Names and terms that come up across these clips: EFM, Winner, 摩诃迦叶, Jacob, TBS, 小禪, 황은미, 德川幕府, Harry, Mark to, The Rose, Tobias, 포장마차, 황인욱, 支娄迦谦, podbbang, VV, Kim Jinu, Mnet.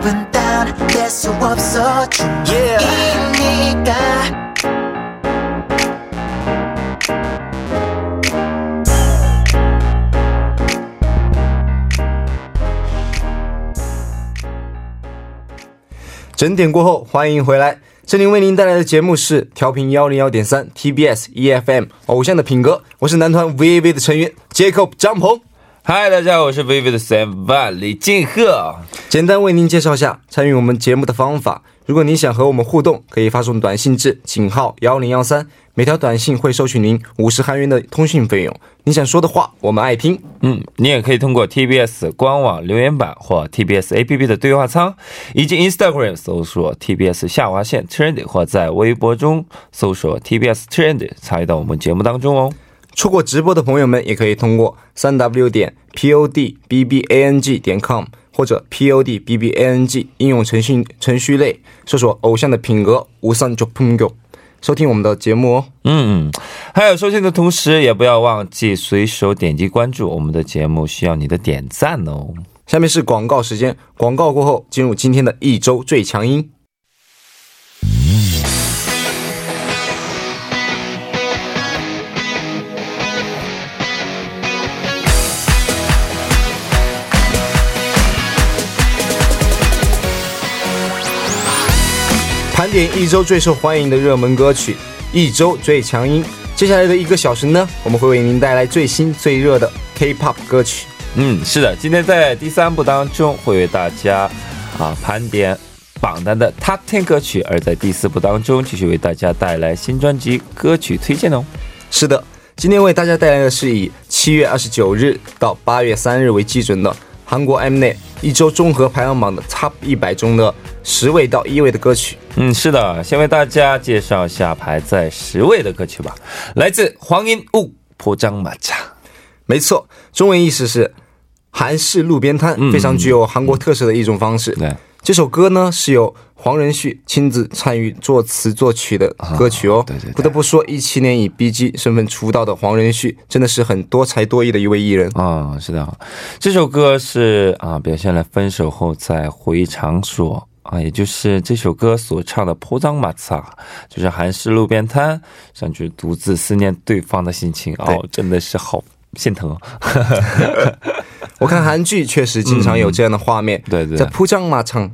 기분 다운 될 수 없어 중이니까整点过后欢迎回来 这里为您带来的节目是调频101.3 TBS EFM 偶像的品格 我是男团 VV 的成员 Jacob 张鹏。 嗨大家好我是 VV 的 李敬鹤。 简单为您介绍下参与我们节目的方法。 如果你想和我们互动可以发送短信至井号10113， 每条短信会收取您 50韩元 的通讯费用。 你想说的话我们爱听。 你也可以通过 TBS 官网留言板或 TBS APP 的对话仓， 以及 Instagram 搜索 TBS 下划线 Trendy， 或在微博中搜索 TBS Trendy 参与到我们节目当中哦。 错过直播的朋友们也可以通过 www.podbbang.com 或者 podbbang 应用程序类搜索偶像的品格无上就碰狗 收听我们的节目哦。 还有收听的同时也不要忘记随手点击关注我们的节目，需要你的点赞哦。 下面是广告时间， 广告过后进入今天的一周最强音。 盘点一周最受欢迎的热门歌曲， 一周最强音。 接下来的一个小时呢， 我们会为您带来最新最热的 K-POP 歌曲。 是的，今天在第3部当中 会为大家盘点榜单的 Top 10 歌曲， 而在第4部当中 继续为大家带来新专辑歌曲推荐哦。 是的，今天为大家带来的是以 7月29日 到8月3日 为基准的 韩国 Mnet 一周综合排行榜的 Top 100 中的 10位到1位的歌曲。 是的，先为大家介绍一下排在 10位的歌曲吧。 来自黄银雾 포장마차。 没错，中文意思是 韩式路边摊，非常具有韩国特色的一种方式。 这首歌呢是由 黄仁旭亲自参与作词作曲的歌曲哦，不得不说 17年以 BG 身份出道的黄仁旭 真的是很多才多艺的一位艺人。是的，这首歌是表现了分手后在回忆场所 也就是这首歌所唱的 포장마차， 就是韩式路边摊上去独自思念对方的心情，真的是好 心疼。我看韩剧确实经常有这样的画面，在포장마차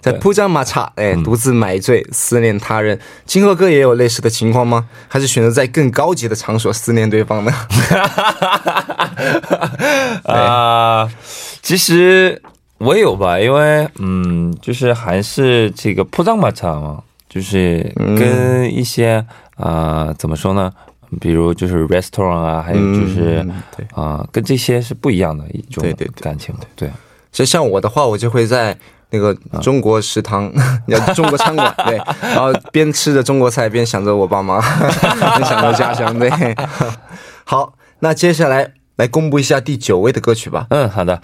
在포장마차，在独自买醉思念他人。金河哥也有类似的情况吗？还是选择在更高级的场所思念对方呢？其实我有吧，因为就是韩式这个 포장마차 就是跟一些怎么说呢， 比如就是 restaurant 啊，还有就是跟这些是不一样的一种感情。对对对，像我的话我就会在那个中国食堂中国餐馆，边吃着中国菜边想着我爸妈，边想着家乡。对，好，那接下来来公布一下第9位的歌曲吧。 好的，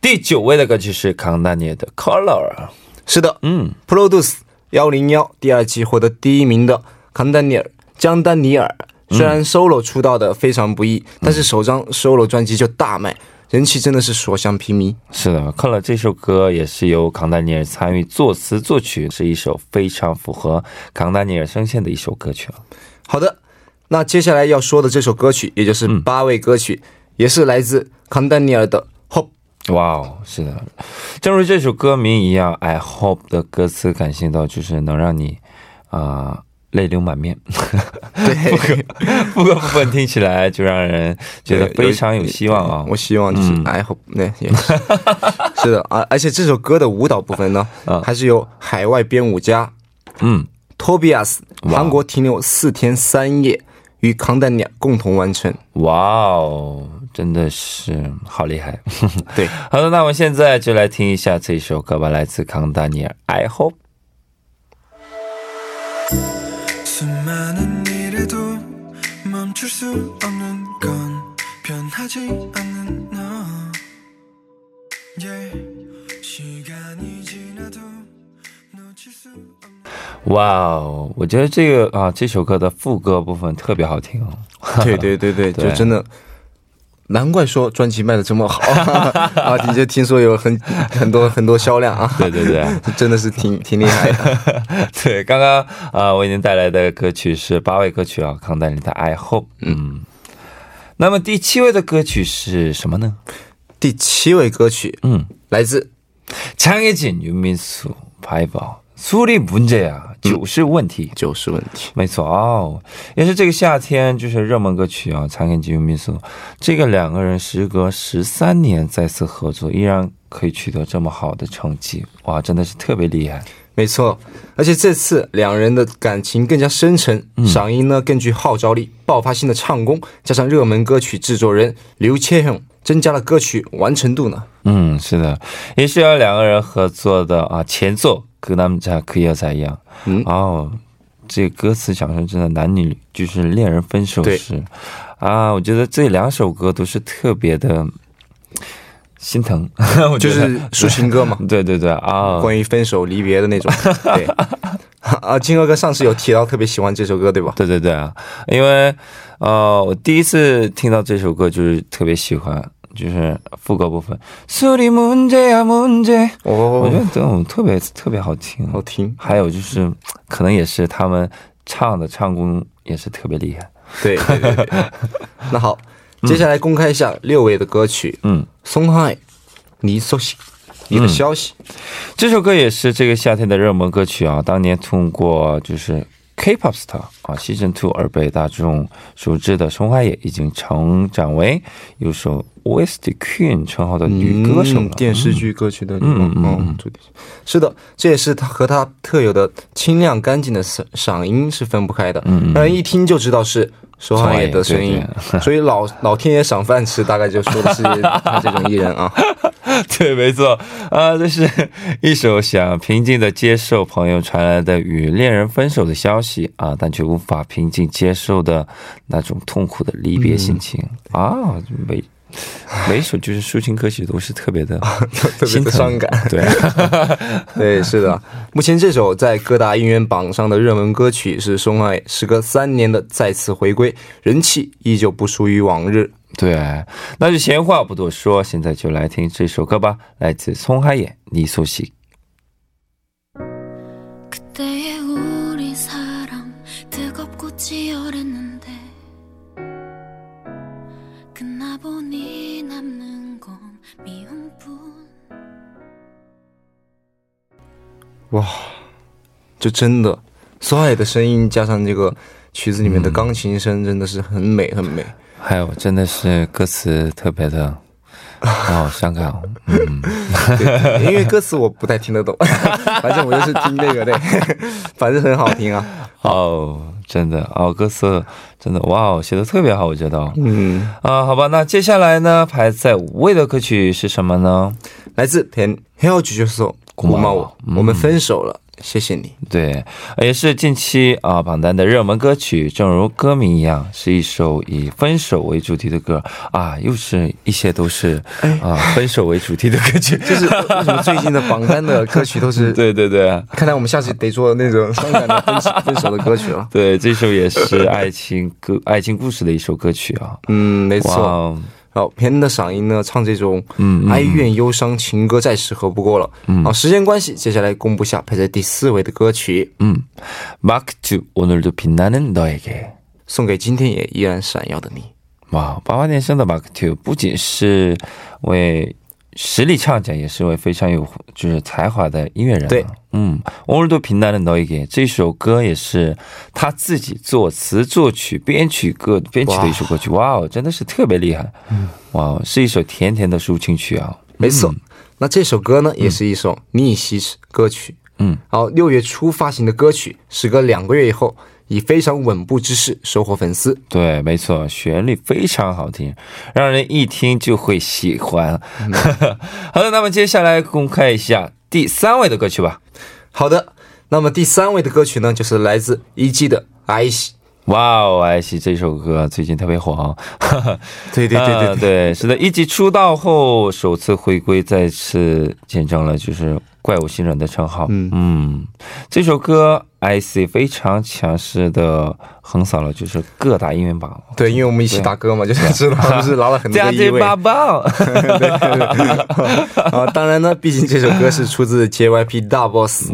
第9位的歌曲是강다니의 Color。 是的，Produce 101 第2季 获得第1名的 강다니의 江丹尼尔， 虽然 solo 出道的非常不易， 但是首张 solo 专辑就大卖， 人气真的是所向披靡。 是的，看了这首歌也是由강다니엘参与作词作曲， 是一首非常符合강다니엘声线的一首歌曲。 好的，那接下来要说的这首歌曲， 也就是 8位歌曲， 也是来自강다니엘的 Hope。 哇哦，是的，正如这首歌名一样， I Hope 的歌词感性到就是能让你 泪流满面，副歌部分听起来就让人觉得非常有希望啊！我希望就是 I hope 是的，而且这首歌的舞蹈部分呢， 还是由海外编舞家 Tobias 韩国停留4天3夜 与강다니엘共同完成。 哇哦，真的是好厉害！对，好的，那我们现在就来听一下这首歌吧，来自강다니엘 I hope。 수많은 일에도 멈출 수 없는 건 변하지 않는 너 시간이 지나도 놓칠 수 없는 哇哦，我觉得这个这首歌的副歌部分特别好听哦。对对对对，就真的难怪说专辑卖的这么好，啊，你这听说有很多很多销量啊。对对对，真的是挺厉害的。对，刚刚啊，我已经带来的歌曲是8位歌曲啊，康丹林的 I Hope。 嗯，那么第七位的歌曲是什么呢？第七位歌曲，嗯，来自장혜진 윤민수 바이버 苏리 문제야 90问题，没错，也是这个夏天就是热门歌曲啊，장혜진、윤민수这个两个人时隔13年再次合作，依然可以取得这么好的成绩，哇，真的是特别厉害。没错，而且这次两人的感情更加深沉，嗓音呢更具号召力，爆发性的唱功，加上热门歌曲制作人刘切勇 增加了歌曲完成度呢。嗯，是的，也是要两个人合作的啊，前奏그 남자 그 여자이야。 哦，这歌词讲述真的男女就是恋人分手时啊，我觉得这两首歌都是特别的心疼。就是抒情歌嘛。对对对啊，关于分手离别的那种。对啊，金河哥上次有提到特别喜欢这首歌对吧？对对对啊，因为我第一次听到这首歌就是特别喜欢。 就是副歌部分，苏里문제야，문제，我觉得这种特别好听，好听，还有就是可能也是他们唱的唱功也是特别厉害。对，那好，接下来公开一下6位的歌曲。嗯，松海，你的消息，你的消息，这首歌也是这个夏天的热门歌曲啊，当年通过就是 K-pop star 啊， Season 2 而被大众熟知的松花也已经成长为有首 OST Queen 称号的女歌手嘛，嗯，电视剧歌曲的那种，对，是的，这也是和他特有的清亮干净的嗓音是分不开的，让人一听就知道是松花也的声音，所以老天也赏饭吃，大概就说的是他这种艺人啊。对，没错啊，这是一首想平静的接受朋友传来的与恋人分手的消息啊，但却无法平静接受的那种痛苦的离别心情啊，没 每首就是抒情歌曲都是特别的心疼。对，是的，目前这首在各大音源榜上的热门歌曲是松海时隔3年的再次回归，人气依旧不输于往日。对，那就闲话不多说，现在就来听这首歌吧，来自松海也你소식。 그때의 우리 사랑 뜨겁고 치열했는데 끝나보니 남는 건 미움뿐. 哇，就真的，所有的声音加上这个曲子里面的钢琴声，真的是很美很美。还有，真的是歌词特别的，哦，香港，嗯，因为歌词我不太听得懂，反正我就是听那个的，反正很好听啊。哦。 真的，哦，歌词真的哇，写的特别好，我觉得。嗯啊，好吧，那接下来呢排在5位的歌曲是什么呢？来自벤 헤어지셔서 고마워 我们分手了，谢谢你。对，也是近期啊榜单的热门歌曲，正如歌名一样，是一首以分手为主题的歌啊，又是一些都是啊分手为主题的歌曲，就是我们最近的榜单的歌曲都是，对对对，看来我们下次得做那种伤感的分手的歌曲了。对，这首也是爱情歌，爱情故事的一首歌曲啊。嗯，没错。 好，偏的嗓音呢唱这种哀怨忧伤情歌，暂时合不过了。时间关系，接下来公布下排在第4位的歌曲。 Mark to 오늘도 빛나는 너에게 送给今天也依然闪耀的你。 哇，88年生的 Mark to 不仅是为实力唱将，也是位非常有才华的音乐人。对， 오늘도 빛나는 너에게 这首歌也是他自己作词作曲编曲编曲的一首歌曲。哇，真的是特别厉害。哇，是一首甜甜的抒情曲啊。没错，那这首歌呢也是一首逆袭歌曲，然后6月初发行的歌曲，时隔2个月以后 以非常稳步之势收获粉丝。对，没错，旋律非常好听，让人一听就会喜欢。好的，那么接下来公开一下第3位的歌曲吧。好的，那么第3位的歌曲呢就是来自 EG的《爱惜》。 哇，我爱惜这首歌最近特别火。对对对对对，是的，EG出道后首次回归，再次见证了就是怪物新人的称号。 这首歌 IC 非常强势的横扫了就是各大音乐榜。对，因为我们一起打歌嘛，就是知道就是拿了很多的意味。当然呢，毕竟这首歌是出自 JYP 大 boss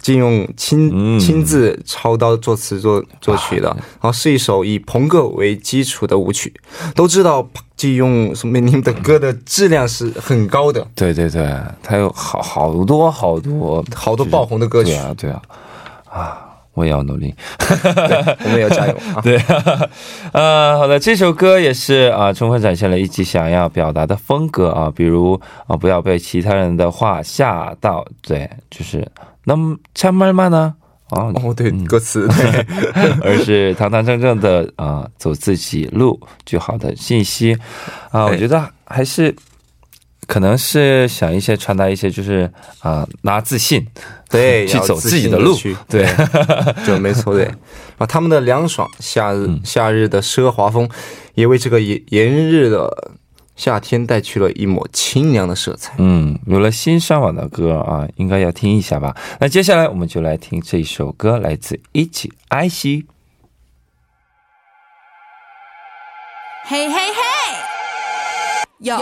金勇亲自操刀作词作曲的，然后是一首以朋克为基础的舞曲。都知道金勇什么你们的歌的质量是很高的。对对对，他有好多爆红的歌曲。对啊。我也要努力对，我们也要加油啊！对啊，好的，这首歌也是啊，充分展现了一集想要表达的风格啊，比如啊，不要被其他人的话吓到，对，就是那么참말만아哦，对，歌词，对而是堂堂正正的啊，走自己路就好的信息啊，我觉得还是。可能是想一些传达一些就是拿自信对去走自己的路对就没错对他们的凉爽夏日的奢华风也为这个炎日的夏天带去了一抹清凉的色彩有了新上网的歌啊应该要听一下吧那接下来我们就来听这首歌来自一起爱惜嘿嘿嘿有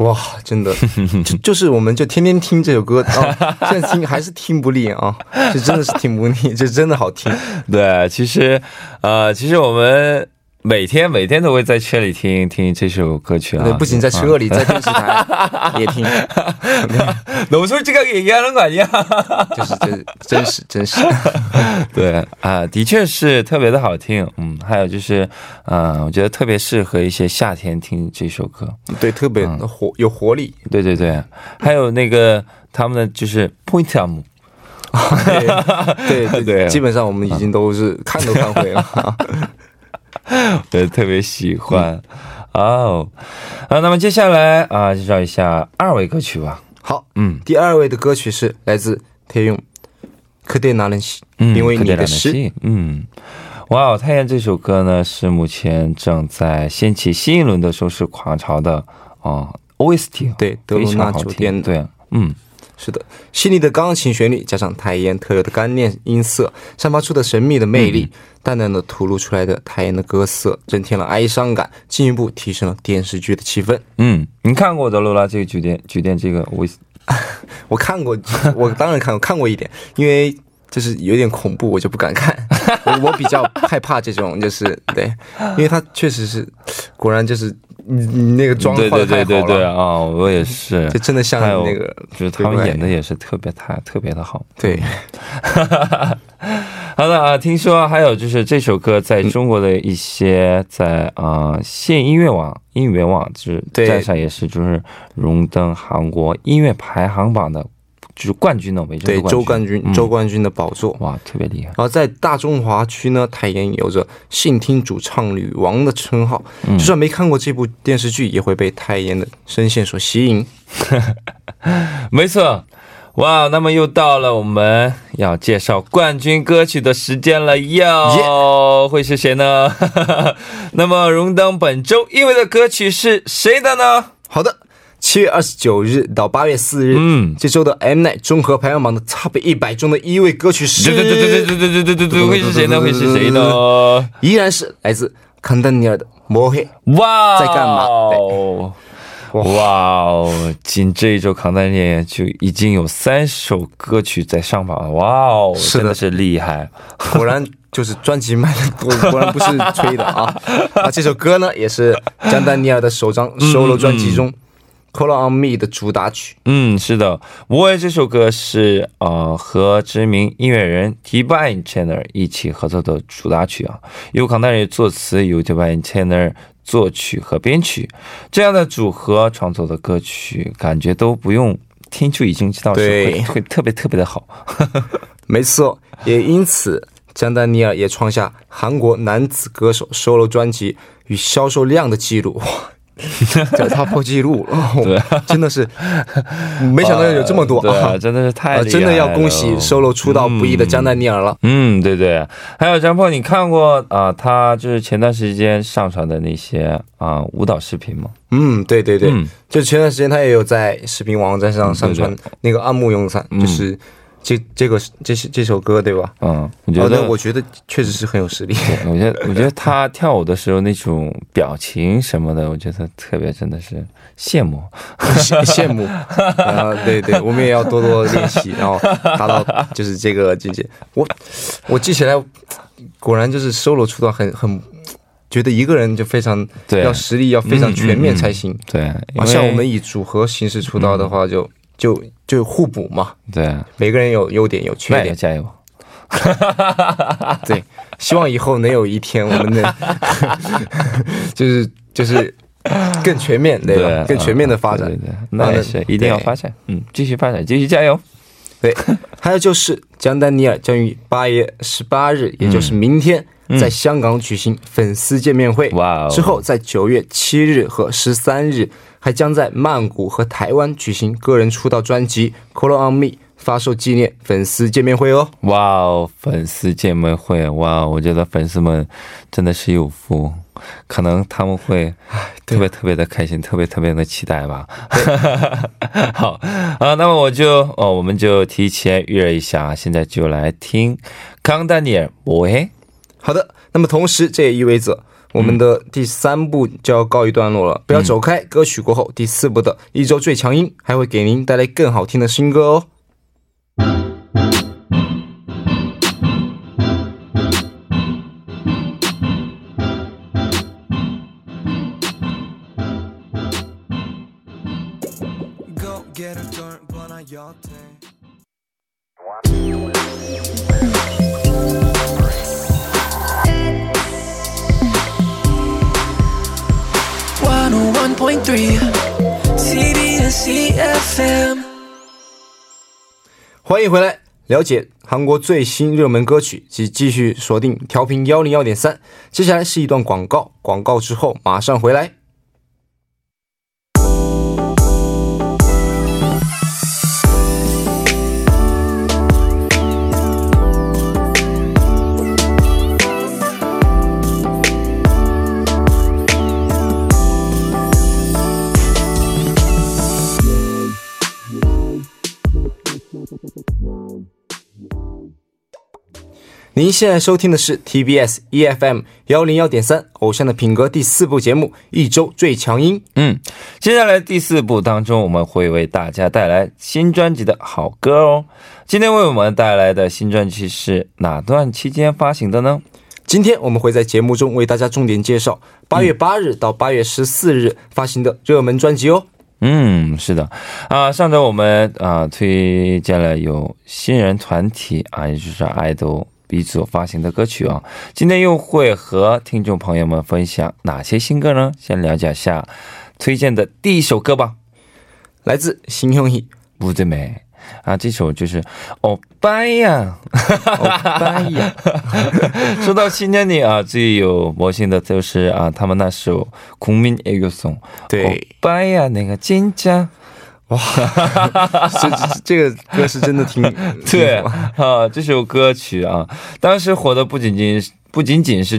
哇真的就是我们就天天听这首歌现在听还是听不腻啊这真的是听不腻这真的好听对其实我们每天都会在车里听这首歌曲啊不仅在车里在电视台也听너무 솔직하게 얘기하는 거 아니야就是真实对的确是特别的好听还有就是我觉得特别适合一些夏天听这首歌对特别有活力对对对还有那个他们的就是point arm对对对基本上我们已经都是看都看会了对特别喜欢那么接下来介绍一下二位歌曲吧好第二位的歌曲是来自 태연 그대 나는 시因为你的诗哇太阳这首歌呢是目前正在掀起新一轮的收视狂潮的OST 对德鲁纳酒店对是的细腻的钢琴旋律加上太妍特有的干练音色散发出的神秘的魅力淡淡的吐露出来的太妍的歌色增添了哀伤感进一步提升了电视剧的气氛你看过德罗拉这个酒店这个我看过我当然看过一点因为就是有点恐怖我就不敢看我比较害怕这种就是对因为它确实是果然就是你那个妆化的太好了对我也是就真的像那个就是他们演的也是特别的好对好的听说还有就是这首歌在中国的一些在现音乐网就是站上也是就是荣登韩国音乐排行榜的就是冠军的对周冠军的宝座哇特别厉害然后在大中华区呢太妍有着性听主唱女王的称号就算没看过这部电视剧也会被太妍的声线所吸引没错哇那么又到了我们要介绍冠军歌曲的时间了会是谁呢那么荣登本周一位的歌曲是谁的呢好的7月29日到8月4日这周的 Mnet 综合排行榜的 Top 100中的一位歌曲是会是谁呢依然是来自康丹尼尔的魔黑哇在干嘛哇仅这一周康丹尼尔就已经有3首歌曲在上榜了哇真的是厉害果然就是专辑卖的多果然不是吹的这首歌呢也是康丹尼尔的首张solo专辑中Call on Me 的主打曲是的魔黑这首歌是和知名音乐人 Tobias 一起合作的主打曲由康丹尼尔作词由 Tobias 作曲和编曲这样的组合创作的歌曲感觉都不用听就已经知道是 会特别的好没错也因此康丹尼尔也创下韩国男子歌手 solo 专辑与销售量的记录脚踏破纪录，真的是跑破纪录，没想到有这么多。真的要恭喜收录出道不易的加拿尼尔了。对对，还有张鹏，你看过他之前段时间上传那些舞蹈视频吗？对对，前段时间他也有在视频网站上上传那个暗幕咏伞，就是 这首歌对吧？我觉得我觉得确实是很有实力，我觉得他跳舞的时候那种表情什么的，我觉得特别真的是羡慕羡慕啊！对对，我们也要多多练习，然后达到就是这个境界。我记起来果然就是收录出道很 觉得一个人就非常要实力，要非常全面才行。对，像我们以组合形式出道的话就 就互补嘛，对，每个人有优点有缺点，加油！对，希望以后能有一天我们能就是更全面，对吧？更全面的发展，那是一定要发展，嗯，继续发展，继续加油！对，还有就是江丹尼尔将于8月18日， 也就是明天在香港举行粉丝见面会之后，在 9月7日和13日 还将在曼谷和台湾举行个人出道专辑 Call On Me 发售纪念粉丝见面会哦。哇，粉丝见面会，哇，我觉得粉丝们真的是有福，可能他们会特别特别的开心，特别特别的期待吧。好，那么我们就提前预热一下，现在就来听康丹尼尔摩黑。 好的，那么同时这也意味着 我们的第3部就要告一段落了，不要走开，歌曲过后第4部的一周最强音还会给您带来更好听的新歌哦。 CBS EFM 欢迎回来，了解韩国最新热门歌曲及继续锁定调频101.3。 接下来是一段广告，广告之后马上回来。 您现在收听的是TBS EFM 101.3 偶像的品格第4部节目一周最强音。接下来第4部当中我们会为大家带来新专辑的好歌哦。今天为我们带来的新专辑是哪段期间发行的呢？ 今天我们会在节目中为大家重点介绍 8月8日到8月14日 发行的热门专辑哦。 是的，上周我们推荐了有新人团体，也就是爱豆鼻祖发行的歌曲啊，今天又会和听众朋友们分享哪些新歌呢？先了解下推荐的第一首歌吧，来自신형이 무드메 啊，这首就是欧巴呀欧巴呀。说到新年里啊，最有魔性的就是他们那首국민애교송，对，欧巴呀那个진짜。 哇，这个歌是真的挺，对啊，这首歌曲啊，当时火的不仅仅是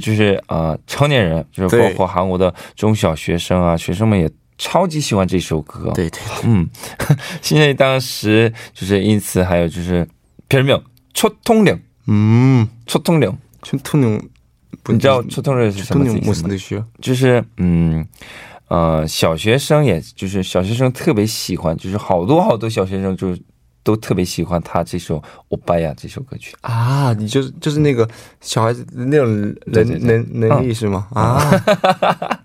成年人，就是包括韩国的中小学生啊，学生们也 超级喜欢这首歌。对对，现在当时就是因此还有就是별명 초통령. 초통령. 초통령. 你知道초통령是什么意思吗？就是小学生也就是小学生特别喜欢，就是好多好多小学生就都特别喜欢他这首欧巴呀这首歌曲啊。你就是那个小孩子那种能力是吗？啊，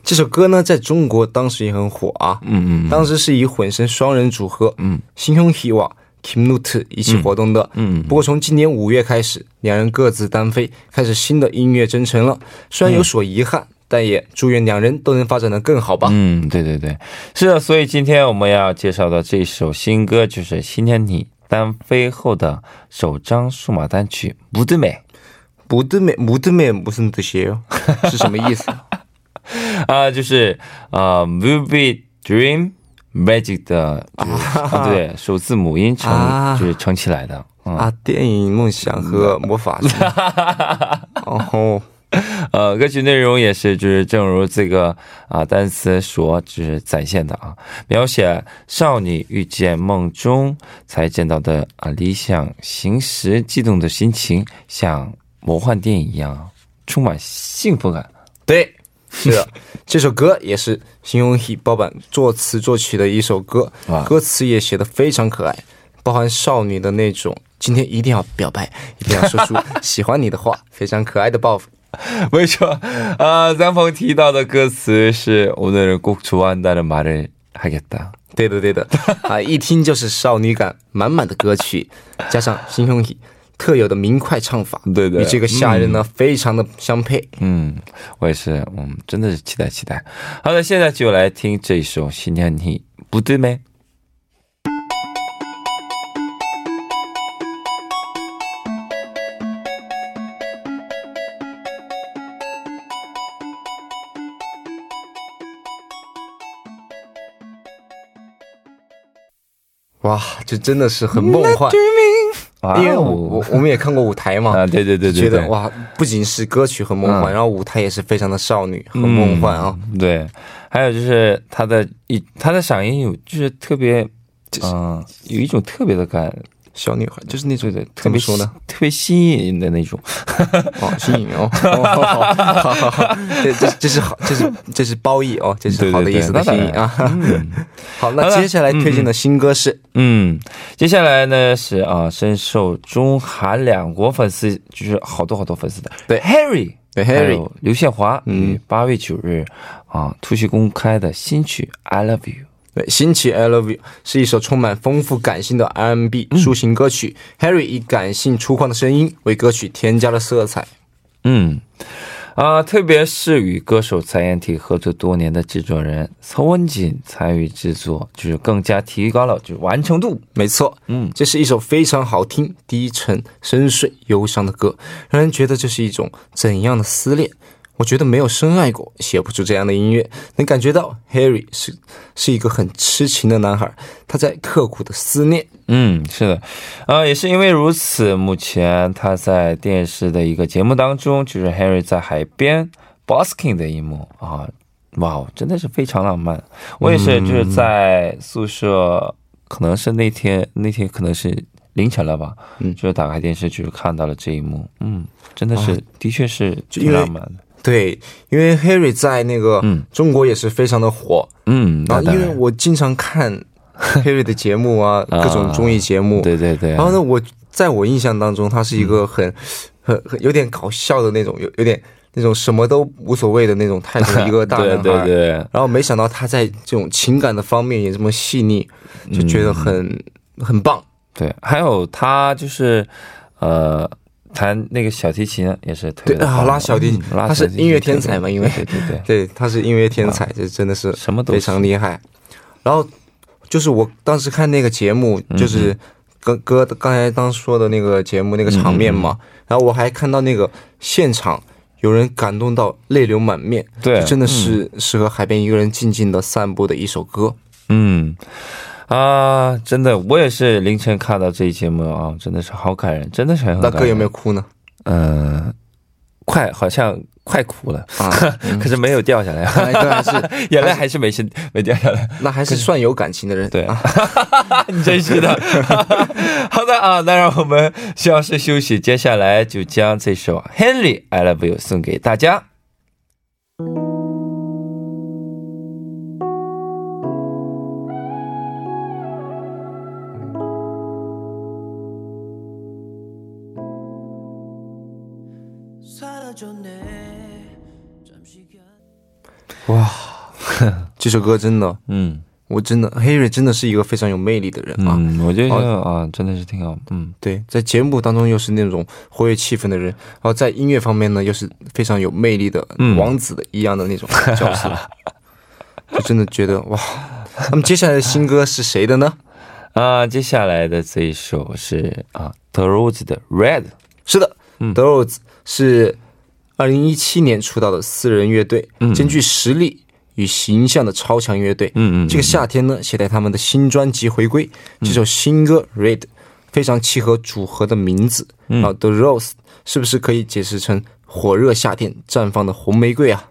这首歌呢在中国当时也很火啊，当时是以混声双人组合신형희와 김노트一起活动的，不过从今年5月开始两人各自单飞，开始新的音乐征程了。虽然有所遗憾， 但也祝愿两人都能发展的更好吧。嗯，对对对，是的，所以今天我们要介绍的这首新歌就是新天体单飞后的首张数码单曲 무드메。 무드메 무슨 뜻이에요？是什么意思？啊，就是movie dream magic 的，对，首字母音成、就是成起来的、啊，电影梦想和魔法，然后。歌曲内容也是正如这个单词所展现的啊，描写少女遇见梦中才见到的理想，行驶激动的心情，像魔幻电影一样充满幸福感。对，是的，这首歌也是形容 HIPHOP 作词作曲的一首歌，歌词也写得非常可爱，包含少女的那种 今天一定要表白，一定要说出喜欢你的话，非常可爱的报复。没错，张鹏提到的歌词是 오늘은 꼭 좋아한다는 말을 하겠다. 对的对的，一听就是少女感满满的歌曲，加上心胸特有的明快唱法，对的，与这个吓人呢非常的相配。嗯，我也是，真的是期待期待。好的，现在就来听这一首新年你不对咩。 哇，这真的是很梦幻啊！对对对对对，觉得哇，不仅是歌曲很梦幻，然后舞台也是非常的少女，很梦幻啊。对，还有就是他的想音有，就是特别有一种特别的感，小女孩，就是那种特别吸引人的那种。哦，吸引哦，对，这是好的意思的吸引啊。好，那接下来推荐的新歌是，接下来呢是深受中韩两国粉丝就是好多好多粉丝的 Harry 对 Harry 刘宪华与八位九日啊突袭公开的新曲 I Love You。 新曲 I Love You 是一首充满丰富感性的 R&B 抒情歌曲， Harry 以感性粗犷的声音为歌曲添加了色彩。特别是与歌手财燕体合作多年的制作人 서원진 参与制作，就是更加提高了完成度。没错，这是一首非常好听、低沉深邃忧伤的歌，让人觉得这是一种怎样的思恋。 我觉得没有深爱过，写不出这样的音乐。能感觉到 Harry 是一个很痴情的男孩，他在刻苦的思念。嗯，是的，也是因为如此，目前他在电视的一个节目当中，就是 Harry 在海边 busking 的一幕啊，哇，真的是非常浪漫。我也是就是在宿舍，可能是那天，可能是 凌晨了吧，就是打开电视就是看到了这一幕，真的是的确是挺浪漫的。 对，因为 Harry 在那个中国也是非常的火，因为我经常看 Harry 的节目啊，各种综艺节目，然后在我印象当中他是一个有点搞笑的那种，有点那种什么都无所谓的那种态度的一个大男孩，然后没想到他在这种情感的方面也这么细腻，就觉得很棒。对，还有他就是 他那个小提琴也是，对，拉小提琴，他是音乐天才嘛，因为对对对，他是音乐天才，这真的是非常厉害。然后就是我当时看那个节目，就是刚才当说的那个节目那个场面嘛，然后我还看到那个现场有人感动到泪流满面，这真的是适合海边一个人静静的散步的一首歌。嗯， 啊，真的我也是凌晨看到这一节目啊，真的是好感人，真的是很好看。那歌有没有哭呢？快，好像快哭了，可是没有掉下来，眼泪还是没掉下来，那还是算有感情的人。你真是的。好的啊，那让我们休要是休息，接下来就将这首 Henry I Love You 送给大家。 哇，这首歌真的，我真的 Harry 真的是一个非常有魅力的人啊，我觉得真的是挺好。对，在节目当中又是那种活跃气氛的人，然后在音乐方面呢又是非常有魅力的王子一样的那种角色，就真的觉得哇。那么接下来的新歌是谁的呢？接下来的这一首是The Rose的Red。是的，The Rose 是2017年 出道的私人乐队，根据实力与形象的超强乐队，这个夏天呢携带他们的新专辑回归，这首新歌 Red 非常契合组合的名字， The Rose 是不是可以解释成火热夏天绽放的红玫瑰啊？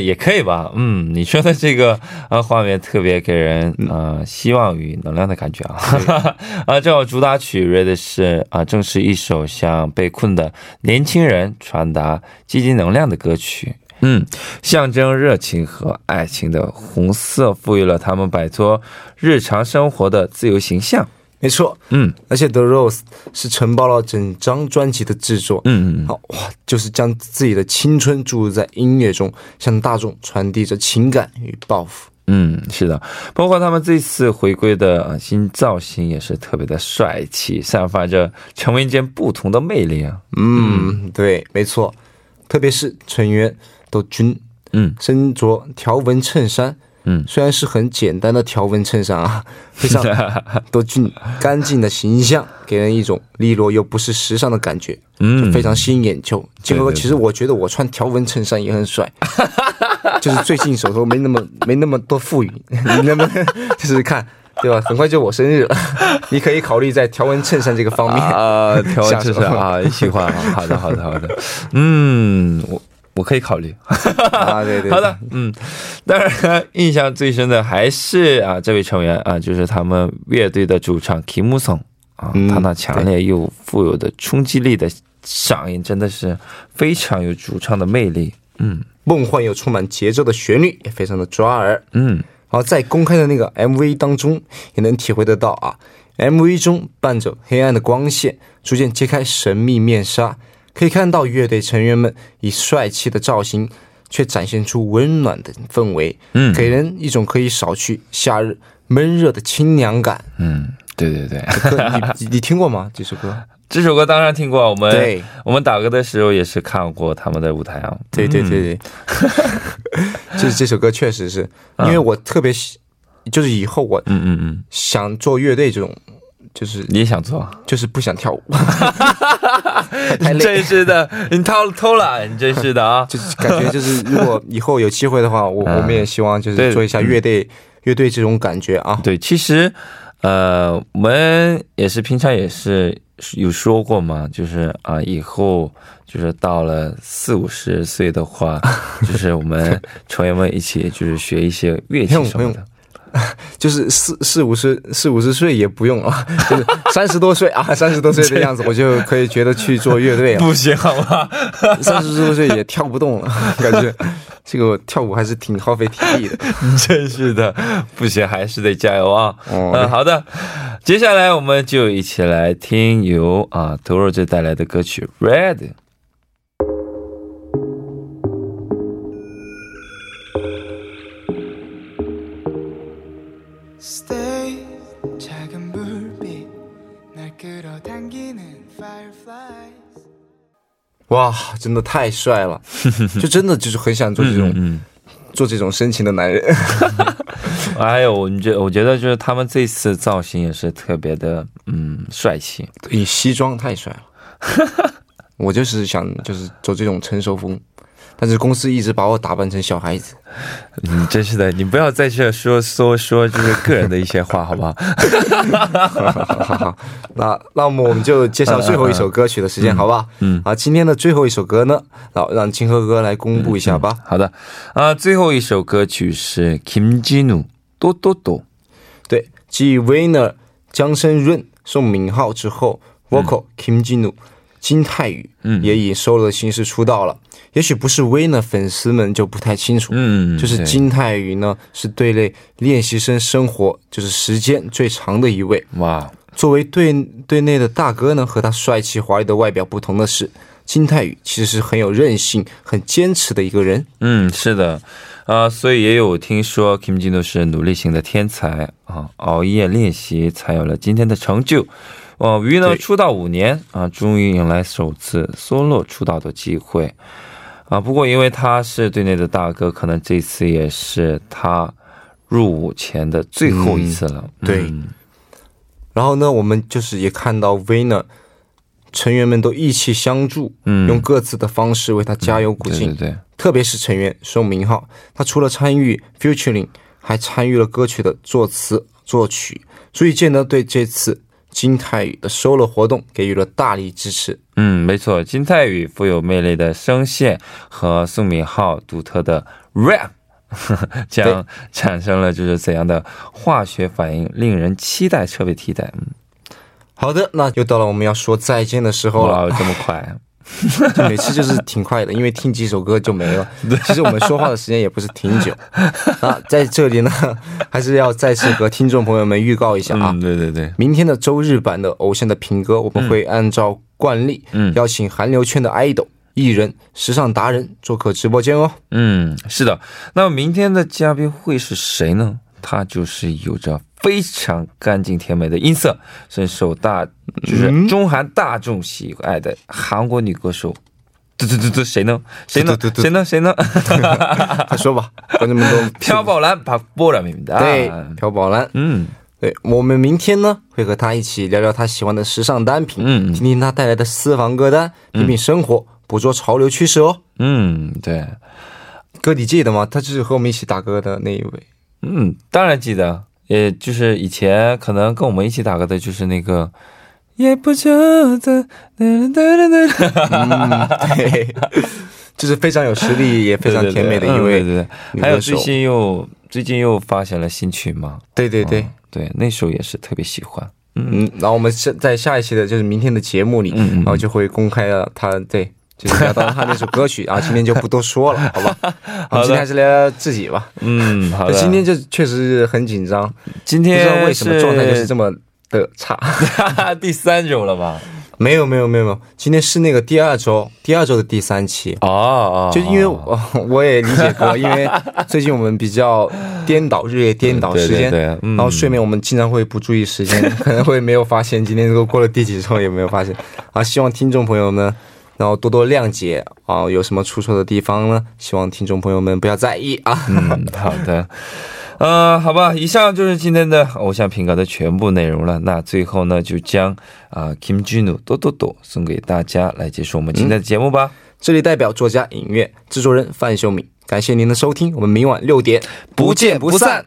也可以吧，你说的这个画面特别给人希望与能量的感觉啊。这首主打曲 Red 是正是一首向被困的年轻人传达积极能量的歌曲， 象征热情和爱情的红色，赋予了他们摆脱日常生活的自由形象。 没错，而且 The Rose 是承包了整张专辑的制作，就是将自己的青春注入在音乐中，向大众传递着情感与抱负。 是的，包括他们这次回归的新造型也是特别的帅气，散发着成员间不同的魅力啊。对，没错，特别是成员都身着条纹衬衫， 虽然是很简单的条纹衬衫啊，非常都干净的形象，给人一种利落又不是时尚的感觉，就非常吸引眼球。结果其实我觉得我穿条纹衬衫也很帅，就是最近手头没那么多富裕，你能不能就是看 对吧，很快就我生日了，你可以考虑在条纹衬衫这个方面条纹衬衫啊喜欢。好的好的好的， 我可以考虑。好的，当然印象最深的还是这位成员，就是他们乐队的主唱 Kim Jinu， 他那强烈又富有的冲击力的嗓音真的是非常有主唱的魅力，梦幻又充满节奏的旋律也非常的抓耳。在公开的那个 MV 当中也能体会得到， MV 中伴着黑暗的光线逐渐揭开神秘面纱， 可以看到乐队成员们以帅气的造型却展现出温暖的氛围，给人一种可以少去夏日闷热的清凉感。对对对，你听过吗这首歌？这首歌当然听过，我们打歌的时候也是看过他们的舞台啊。对对对对，就是这首歌确实是因为我特别就是以后我想做乐队这种 就是也想做，就是不想跳舞，太累，真是的，你偷了人，真是的啊，就是感觉就是如果以后有机会的话，我们也希望就是做一下乐队这种感觉啊。对，其实我们也是平常也是有说过嘛，就是以后就是到了四五十岁的话，就是我们成员们一起就是学一些乐器什么的。 就是四五十岁也不用啊，就是30多岁啊30多岁的样子我就可以觉得去做乐队不行好吗？30多岁也跳不动了，感觉这个跳舞还是挺耗费体力的。真是的，不行，还是得加油啊。 Doro 带来的歌曲 Red。 Stay 작은 불빛 날 끌어당기는 fireflies。 哇，真的太帅了，就真的就是很想做这种深情的男人。哎呦，我觉得就是他们这次造型也是特别的帅气，西装太帅了，我就是想就是走这种成熟风。 但是公司一直把我打扮成小孩子，真是的，你不要再去说就是个人的一些话好不好？那我们就介绍最后一首歌曲的时间好吧？今天的最后一首歌呢，让金河哥来公布一下吧。好的，最后一首歌曲是 Kim Jinu 多多多，对，继 Winner 姜申润、 宋明浩之后， Vocal Kim Jinu 金泰宇也以收了形式出道了。 也许不是Winner 粉丝们就不太清楚，就是金泰宇呢是队内练习生生活就是时间最长的一位。作为队内的大哥呢，和他帅气华丽的外表不同的是， 金泰宇其实是很有韧性很坚持的一个人。是的，所以也有听说 Kim Jinu 是努力型的天才，熬夜练习才有了今天的成就。 Winner 出道5年，终于迎来首次solo出道的机会。不过因为他是队内的大哥，可能这次也是他入伍前的最后一次了。对，然后呢我们就是也看到Winner 成员们都一起相助，用各自的方式为他加油鼓劲。特别是成员宋明浩，他除了参与 featuring， 还参与了歌曲的作词作曲。朱一健呢对这次 金泰宇的收了活动给予了大力支持。没错，金泰宇富有魅力的声线和宋明浩独特的 rap 将产生了就是怎样的化学反应，令人期待，彻底期待。好的，那又到了我们要说再见的时候了。这么快。 每次就是挺快的，因为听几首歌就没了。其实我们说话的时间也不是挺久。那在这里呢，还是要再次和听众朋友们预告一下啊，明天的周日版的偶像的评歌，我们会按照惯例邀请韩流圈的 idol 艺人时尚达人做客直播间哦。是的，那么明天的嘉宾会是谁呢？ 她就是有着非常干净甜美的音色，深受大就是中韩大众喜爱的韩国女歌手。对对对对，谁呢？谁呢？谁呢？他说吧，观众们都飘宝蓝，把波兰名单。对，飘宝蓝。嗯，对，我们明天呢会和她一起聊聊她喜欢的时尚单品，品品她带来的私房歌单，品品生活，捕捉潮流趋势哦。嗯，对，各地记得吗？她就是和我们一起打歌的那一位。 当然记得，也就是以前可能跟我们一起打歌的就是那个 也不觉得，对对对对对，还有最近又发行了新曲嘛。对对对，那首也是特别喜欢。那我们在下一期的就是明天的节目里，然后就会公开了他。对， 就是聊到他那首歌曲啊，今天就不多说了，好吧？好，接下来是聊自己吧。嗯，好的，今天就确实很紧张。今天为什么状态就是这么的差？第三种了吧？没有没有没有没有，今天是那个第二周，第二周的第三期。哦，就因为我也理解过，因为最近我们比较颠倒，日夜颠倒时间，可能会没有发现今天这个过了第几周也没有发现啊。希望听众朋友们 然后多多谅解啊，有什么出错的地方呢？希望听众朋友们不要在意啊。好的，好吧，以上就是今天的偶像评歌的全部内容了。那最后呢，就将 Kim Jinu 多多多 送给大家，来结束我们今天的节目吧。这里代表作家、音乐制作人范秀敏，感谢您的收听，我们明晚6点不见不散。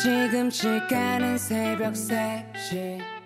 지금 시간은 새벽 3시